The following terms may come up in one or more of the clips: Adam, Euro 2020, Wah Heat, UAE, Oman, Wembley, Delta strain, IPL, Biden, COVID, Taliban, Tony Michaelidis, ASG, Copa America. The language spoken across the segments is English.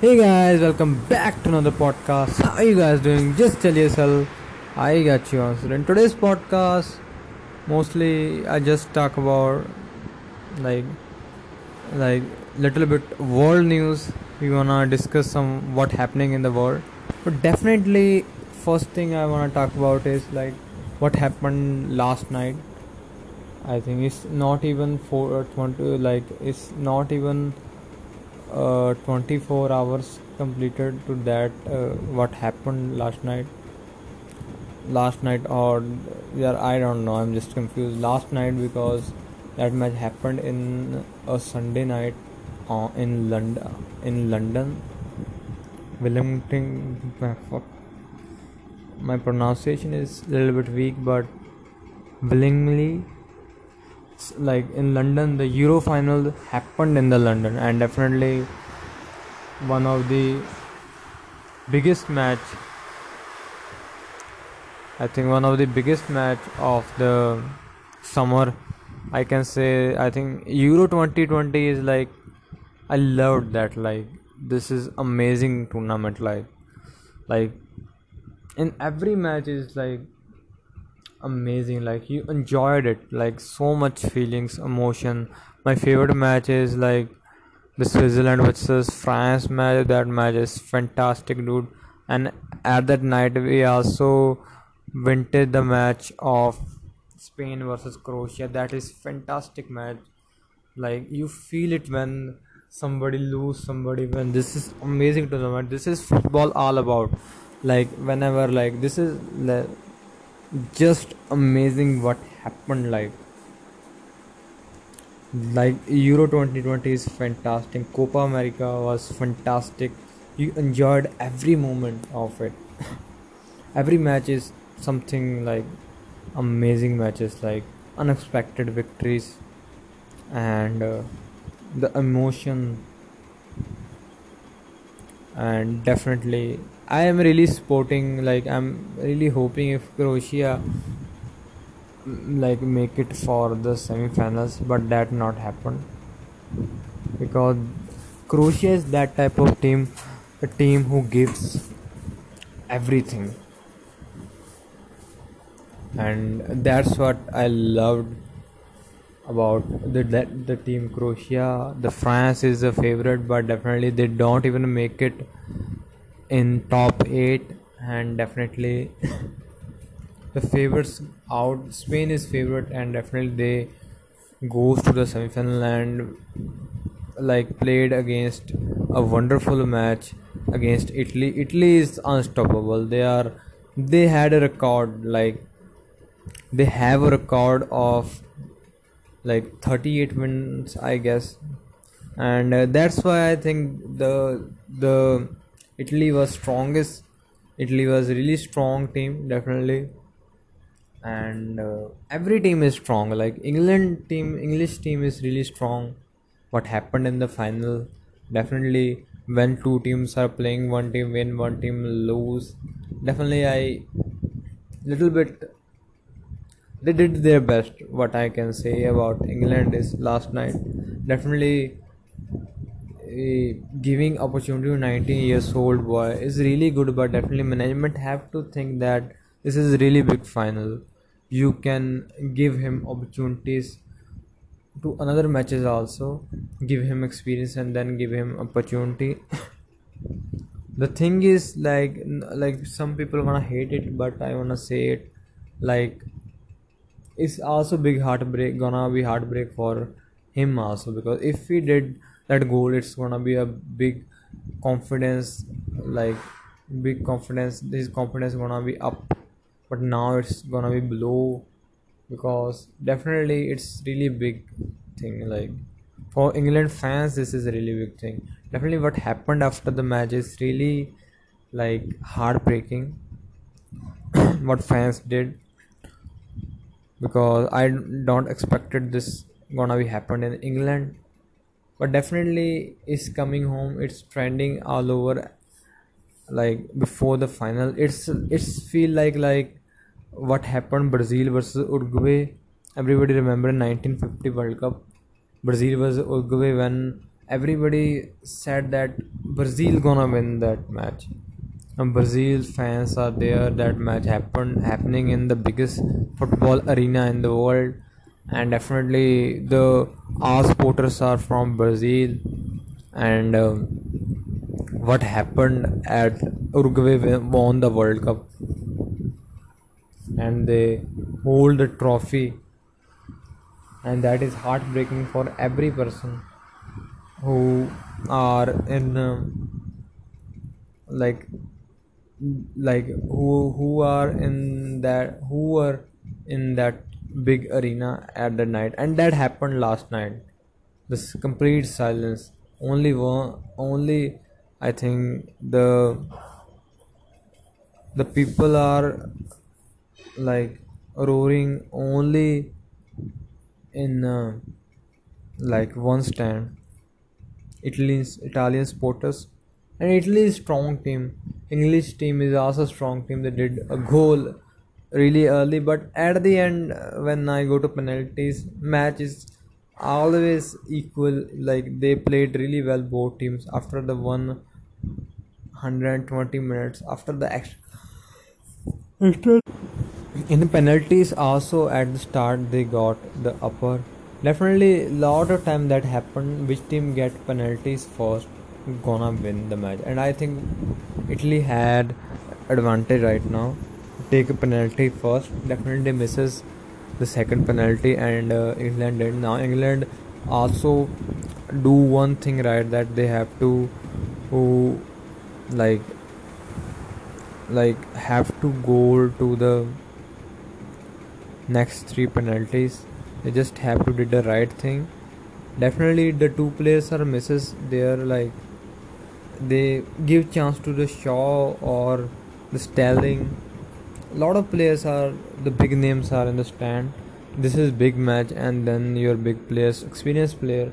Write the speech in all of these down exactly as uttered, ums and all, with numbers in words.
Hey guys, welcome back to another podcast. How are you guys doing? Just tell yourself I got you answered. In today's podcast, mostly I just talk about like like little bit world news. We wanna discuss some what happening in the world. But definitely first thing I wanna talk about is like what happened last night. I think it's not even four twenty like it's not even Uh, twenty-four hours completed to that uh, what happened last night last night or yeah I don't know I'm just confused last night because that match happened in a Sunday night uh, in London in London Wilmington. My pronunciation is a little bit weak, but willingly like in London, the Euro final happened in the London, and definitely one of the biggest match. I think one of the biggest match of the summer. I can say I think Euro twenty twenty is like I loved that. Like this is amazing tournament. Like like in every match is like. Amazing, like you enjoyed it, like so much feelings, emotion. My favorite match is like the Switzerland versus France match. That match is fantastic, dude. And at that night we also vinted the match of Spain versus Croatia. That is fantastic match. Like you feel it when somebody lose, somebody win. This is amazing tournament. This is football all about. Like whenever like this is. Like, just amazing what happened like like Euro twenty twenty is fantastic. Copa America was fantastic. You enjoyed every moment of it. Every match is something like amazing matches, like unexpected victories and uh, the emotion. And definitely I am really supporting, like I'm really hoping if Croatia like make it for the semi-finals, but that not happened because Croatia is that type of team, a team who gives everything, and that's what I loved about the the team Croatia. The France is a favorite, but definitely they don't even make it in top eight, and definitely the favorites out. Spain is favorite, and definitely they goes to the semi-final and like played against a wonderful match against Italy. Italy is unstoppable. They are they had a record like they have a record of like thirty-eight wins, I guess, and uh, that's why I think the the Italy was strongest. Italy was really strong team, definitely, and uh, every team is strong. Like England team, English team is really strong. What happened in the final, definitely when two teams are playing, one team win, one team lose. Definitely, I little bit. They did their best. What I can say about England is last night, definitely uh, giving opportunity to nineteen years old boy is really good, but definitely management have to think that this is really big final. You can give him opportunities to another matches also, give him experience and then give him opportunity. The thing is like like some people wanna hate it, but I wanna say it like. It's also big heartbreak, gonna be heartbreak for him also, because if he did that goal, it's gonna be a big confidence, like big confidence. His confidence gonna be up, but now it's gonna be below, because definitely it's really big thing. Like for England fans, this is a really big thing. Definitely, what happened after the match is really like heartbreaking. What fans did. Because I don't expected this gonna be happened in England, but definitely it's coming home. It's trending all over. Like before the final, it's it's feel like like what happened Brazil versus Uruguay. Everybody remember nineteen fifty World Cup. Brazil versus Uruguay when everybody said that Brazil gonna win that match. And Brazil fans are there. That match happened happening in the biggest football arena in the world, and definitely the our supporters are from Brazil. And uh, what happened at Uruguay won the World Cup, and they hold the trophy, and that is heartbreaking for every person who are in uh, like. like who who are in that who are in that big arena at the night. And that happened last night. This complete silence. Only one only I think the the people are like roaring only in uh, like one stand. Italy's Italian supporters. And Italy is strong team. English team is also strong team. They did a goal really early, but at the end, when I go to penalties, match is always equal. Like they played really well, both teams. After the one hundred twenty minutes, after the extra in the penalties, also at the start they got the upper. Definitely, lot of time that happened. Which team get penalties first gonna win the match. And I think Italy had advantage right now. Take a penalty first, definitely misses the second penalty, and uh, England did. Now England also do one thing right, that they have to who like like have to go to the next three penalties. They just have to do the right thing. Definitely the two players are misses. They are like they give chance to the Shaw or the Sterling. A lot of players are the big names are in the stand. This is big match, and then your big players, experienced player.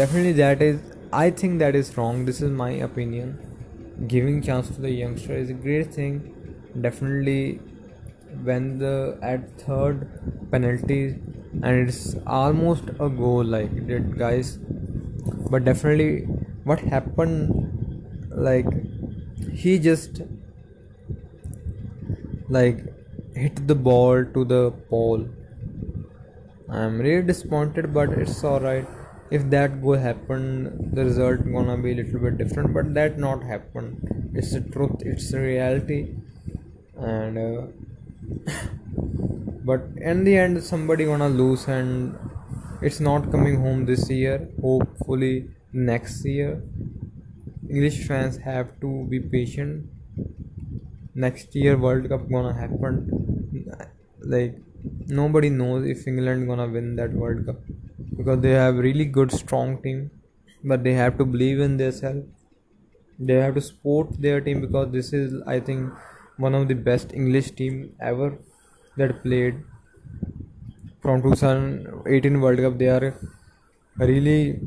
Definitely that is. I think that is wrong. This is my opinion. Giving chance to the youngster is a great thing. Definitely, when the at third penalty and it's almost a goal like that, guys. But definitely. What happened, like, he just, like, hit the ball to the pole. I'm really disappointed, but it's alright. If that goal happened, the result gonna be a little bit different, but that not happened. It's the truth, it's the reality. And, uh, but in the end, somebody gonna lose, and it's not coming home this year, hopefully. Next year, English fans have to be patient. Next year World Cup gonna happen. Like nobody knows if England gonna win that World Cup, because they have really good strong team, but they have to believe in themselves. They have to support their team, because this is I think one of the best English team ever that played from twenty eighteen World Cup. They are really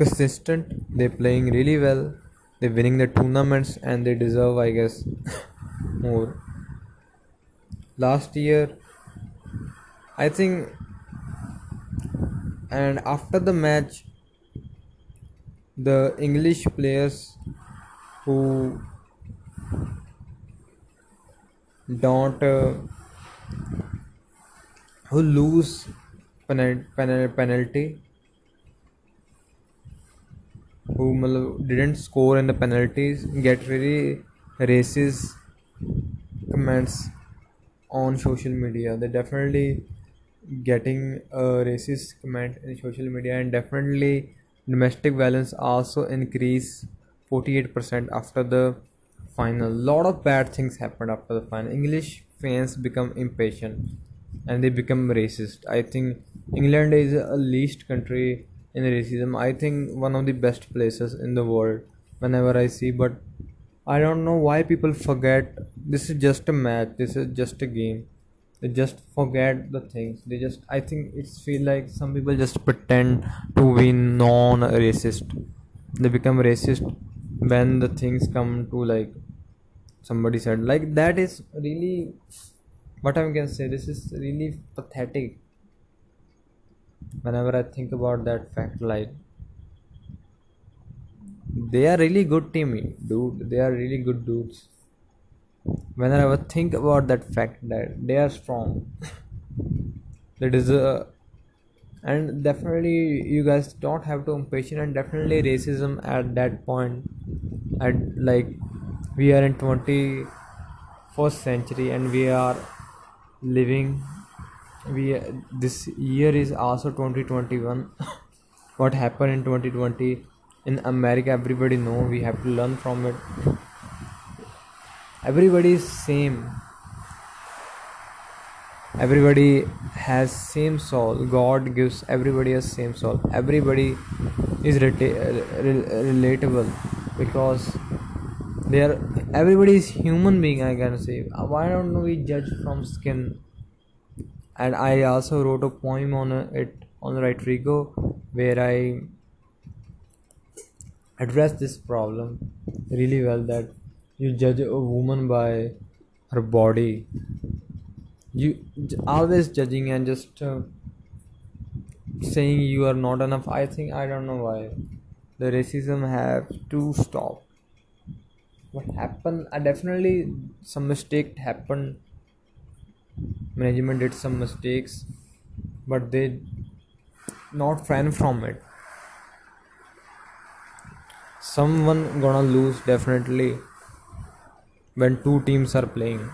consistent, they playing really well, they winning the tournaments, and they deserve I guess more. Last year I think, and after the match the English players who don't uh, who lose penal- penal- penalty who didn't score in the penalties get really racist comments on social media. They're definitely getting a racist comment in social media, and definitely domestic violence also increased forty-eight percent after the final. Lot of bad things happened after the final. English fans become impatient and they become racist. I think England is a least country in racism. I think one of the best places in the world whenever I see, but I don't know why people forget this is just a match, this is just a game. They just forget the things. They just I think it's feel like some people just pretend to be non-racist. They become racist when the things come to like somebody said like that is really what I can say. This is really pathetic. whenever I think about that fact, like they are really good team, dude. They are really good dudes. Whenever I think about that fact that they are strong, that is a, and definitely you guys don't have to impatient, and definitely racism at that point, at like we are in twenty-first century and we are living. We this year is also twenty twenty-one. What happened in twenty twenty in America? Everybody know. We have to learn from it. Everybody is same. Everybody has same soul. God gives everybody a same soul. Everybody is reta- re- relatable because they are. Everybody is human being. I can say. Why don't we judge from skin? And I also wrote a poem on it on Right Rigo, where I addressed this problem really well, that you judge a woman by her body. You always judging and just uh, saying you are not enough. I think I don't know why the racism have to stop. What happened? I definitely some mistake happened. Management did some mistakes, but they not fan from it. Someone gonna lose definitely when two teams are playing.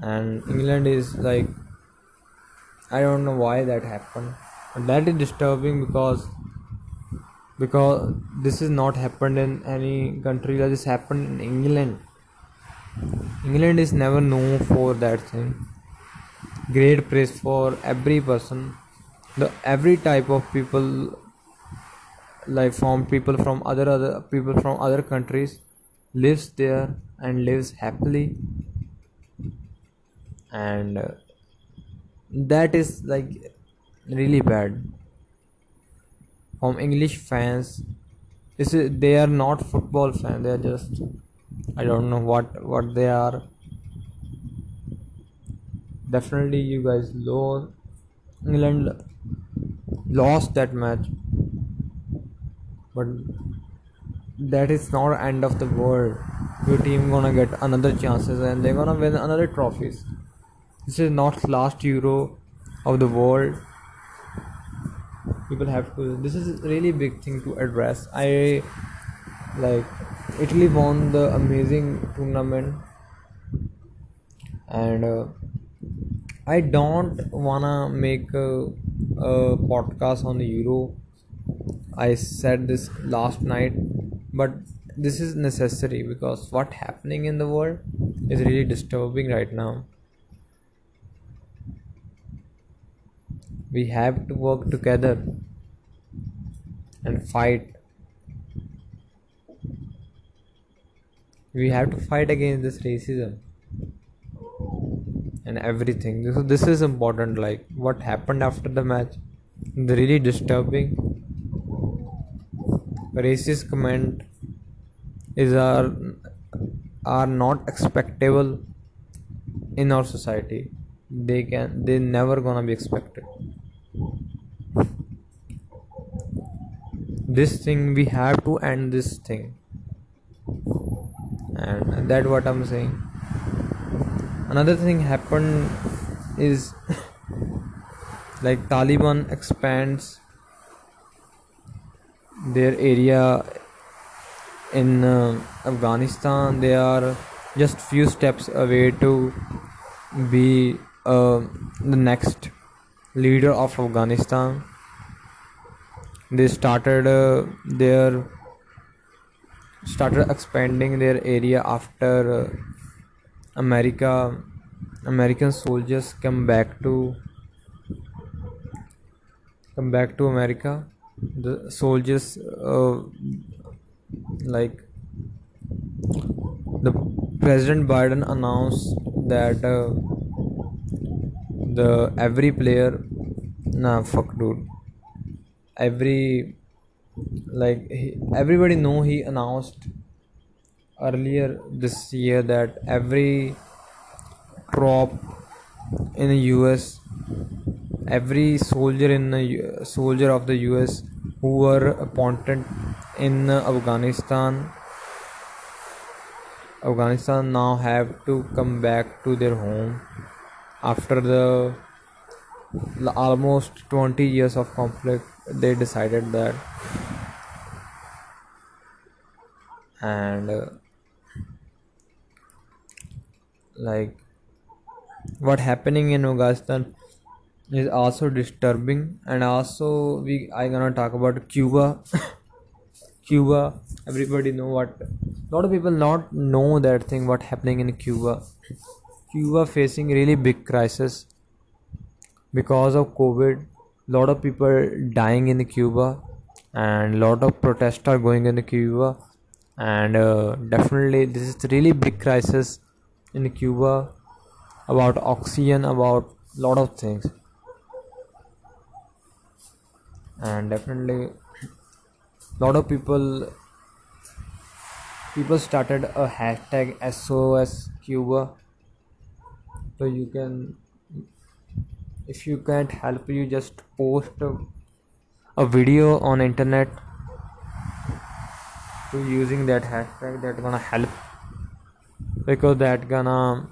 And England is like, I don't know why that happened. But that is disturbing because because this is not happened in any country. That this happened in England. England is never known for that thing. Great praise for every person, the every type of people, like from people from other other people from other countries, lives there and lives happily. And uh, that is like really bad. From English fans, this is, they are not football fans. They are just, I don't know what what they are. Definitely, you guys lost. England lost that match, but that is not end of the world. Your team gonna get another chances and they gonna win another trophies. This is not last Euro of the world. People have to. This is really big thing to address. I like. Italy won the amazing tournament, and uh, I don't wanna make a, a podcast on the Euro. I said this last night, but this is necessary because what's happening in the world is really disturbing right now. We have to work together and fight. We have to fight against this racism and everything. So this is important. Like what happened after the match, the really disturbing racist comment is are are not expectable in our society. They can they never gonna be expected. This thing we have to end this thing. And that's what I'm saying. Another thing happened is like Taliban expands their area in uh, Afghanistan. They are just few steps away to be uh, the next leader of Afghanistan. They started uh, their started expanding their area after uh, America American soldiers come back to come back to America. The soldiers uh, like the President Biden announced that uh, the every player nah fuck dude every like he, everybody know he announced earlier this year that every crop in the U S, every soldier in the soldier of the U S who were appointed in Afghanistan Afghanistan now have to come back to their home after the almost twenty years of conflict. They decided that, and uh, like what happening in Afghanistan is also disturbing. And also we I gonna talk about Cuba. Cuba, everybody know what a lot of people not know that thing what happening in Cuba. Cuba facing really big crisis because of COVID. Lot of people dying in Cuba, and lot of protests are going in Cuba, and uh, definitely this is really big crisis in Cuba about oxygen, about lot of things, and definitely lot of people people started a hashtag S O S Cuba. So you can, if you can't help, you just post a, a video on internet to using that hashtag. That gonna help, because that gonna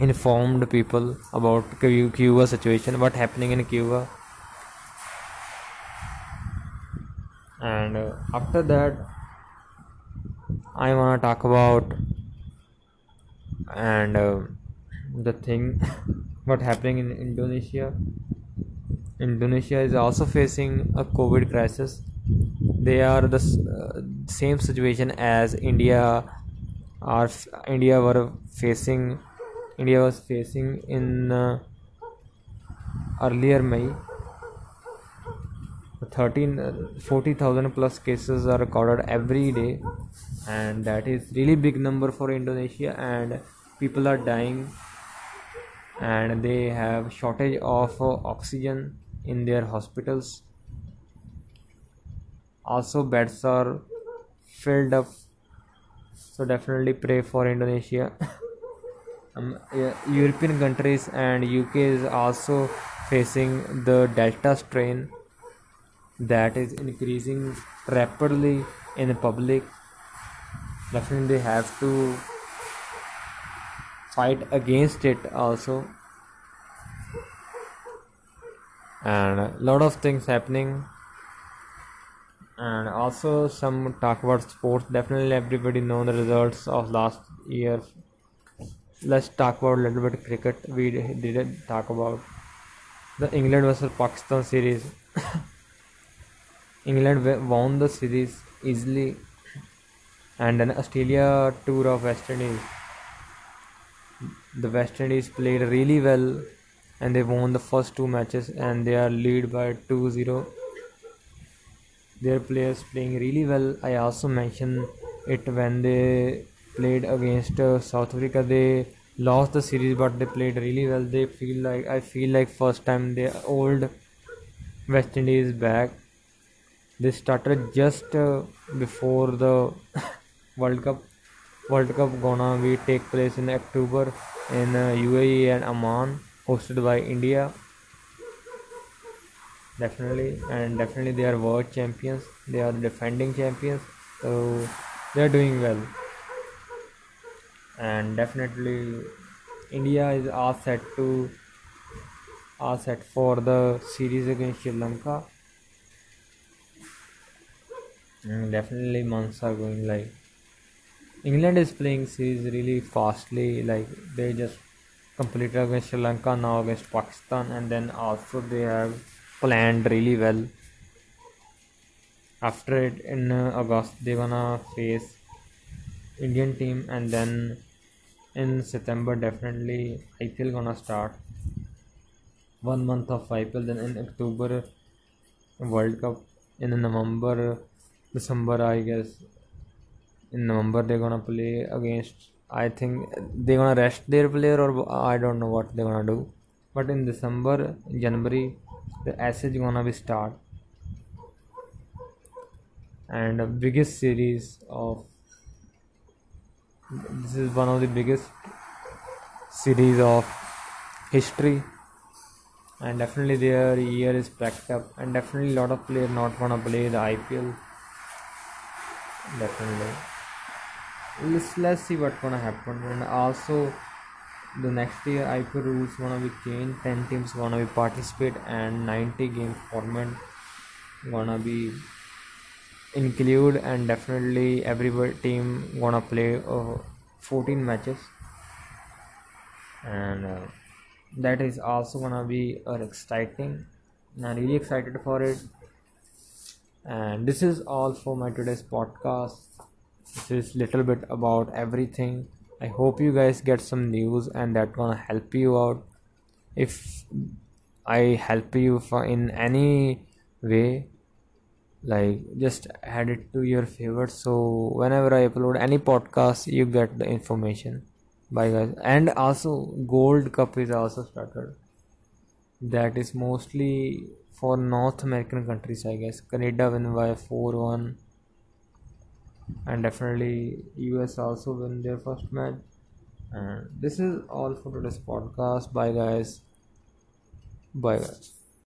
inform the people about Cuba situation, what happening in Cuba. And uh, after that I wanna talk about and uh, the thing what happening in Indonesia. Indonesia is also facing a COVID crisis. They are the uh, same situation as India are India were facing India was facing in uh, earlier May. thirteen forty thousand plus cases are recorded every day, and that is really big number for Indonesia, and people are dying, and they have shortage of uh, oxygen in their hospitals. Also beds are filled up, so definitely pray for Indonesia. um, yeah, European countries and U K is also facing the Delta strain that is increasing rapidly in the public. Definitely they have to fight against it also, and a lot of things happening. And also some talk about sports. Definitely everybody know the results of last year. Let's talk about a little bit cricket. We didn't talk about the England versus Pakistan series. England won the series easily, and then Australia tour of West Indies. The West Indies played really well, and they won the first two matches, and they are lead by two zero. Their players playing really well. I also mentioned it when they played against uh, South Africa. They lost the series, but they played really well. They feel like I feel like first time the old West Indies back. They started just uh, before the World Cup. World Cup gonna be take place in October in uh, U A E and Oman, hosted by India. Definitely, and definitely they are world champions. They are defending champions, so they are doing well. And definitely, India is all set to all set for the series against Sri Lanka. And definitely months are going like England is playing series really fastly. Like they just completed against Sri Lanka, now against Pakistan, and then also they have planned really well. After it in uh, August they gonna face Indian team, and then in September definitely I P L gonna start. One month of I P L, then in October World Cup, in November. December, I guess in November they're gonna play against, I think they're gonna rest their player, or I don't know what they're gonna do, but in December, January the A S G gonna be start, and the biggest series of this is one of the biggest series of history, and definitely their year is packed up, and definitely lot of players not wanna play the I P L. Definitely, let's let's see what's gonna happen. And also the next year I P L rules gonna be changed. Ten teams gonna be participate, and ninety game format gonna be include, and definitely every team gonna play uh, fourteen matches, and uh, that is also gonna be uh, exciting. I'm really excited for it. And this is all for my today's podcast. This is little bit about everything. I hope you guys get some news, and that gonna help you out. If I help you for in any way, like just add it to your favorites, so whenever I upload any podcast, you get the information. Bye guys. And also Gold Cup is also started. That is mostly for North American countries, I guess. Canada win by four one. And definitely U S also win their first match. And this is all for today's podcast. Bye guys. Bye guys.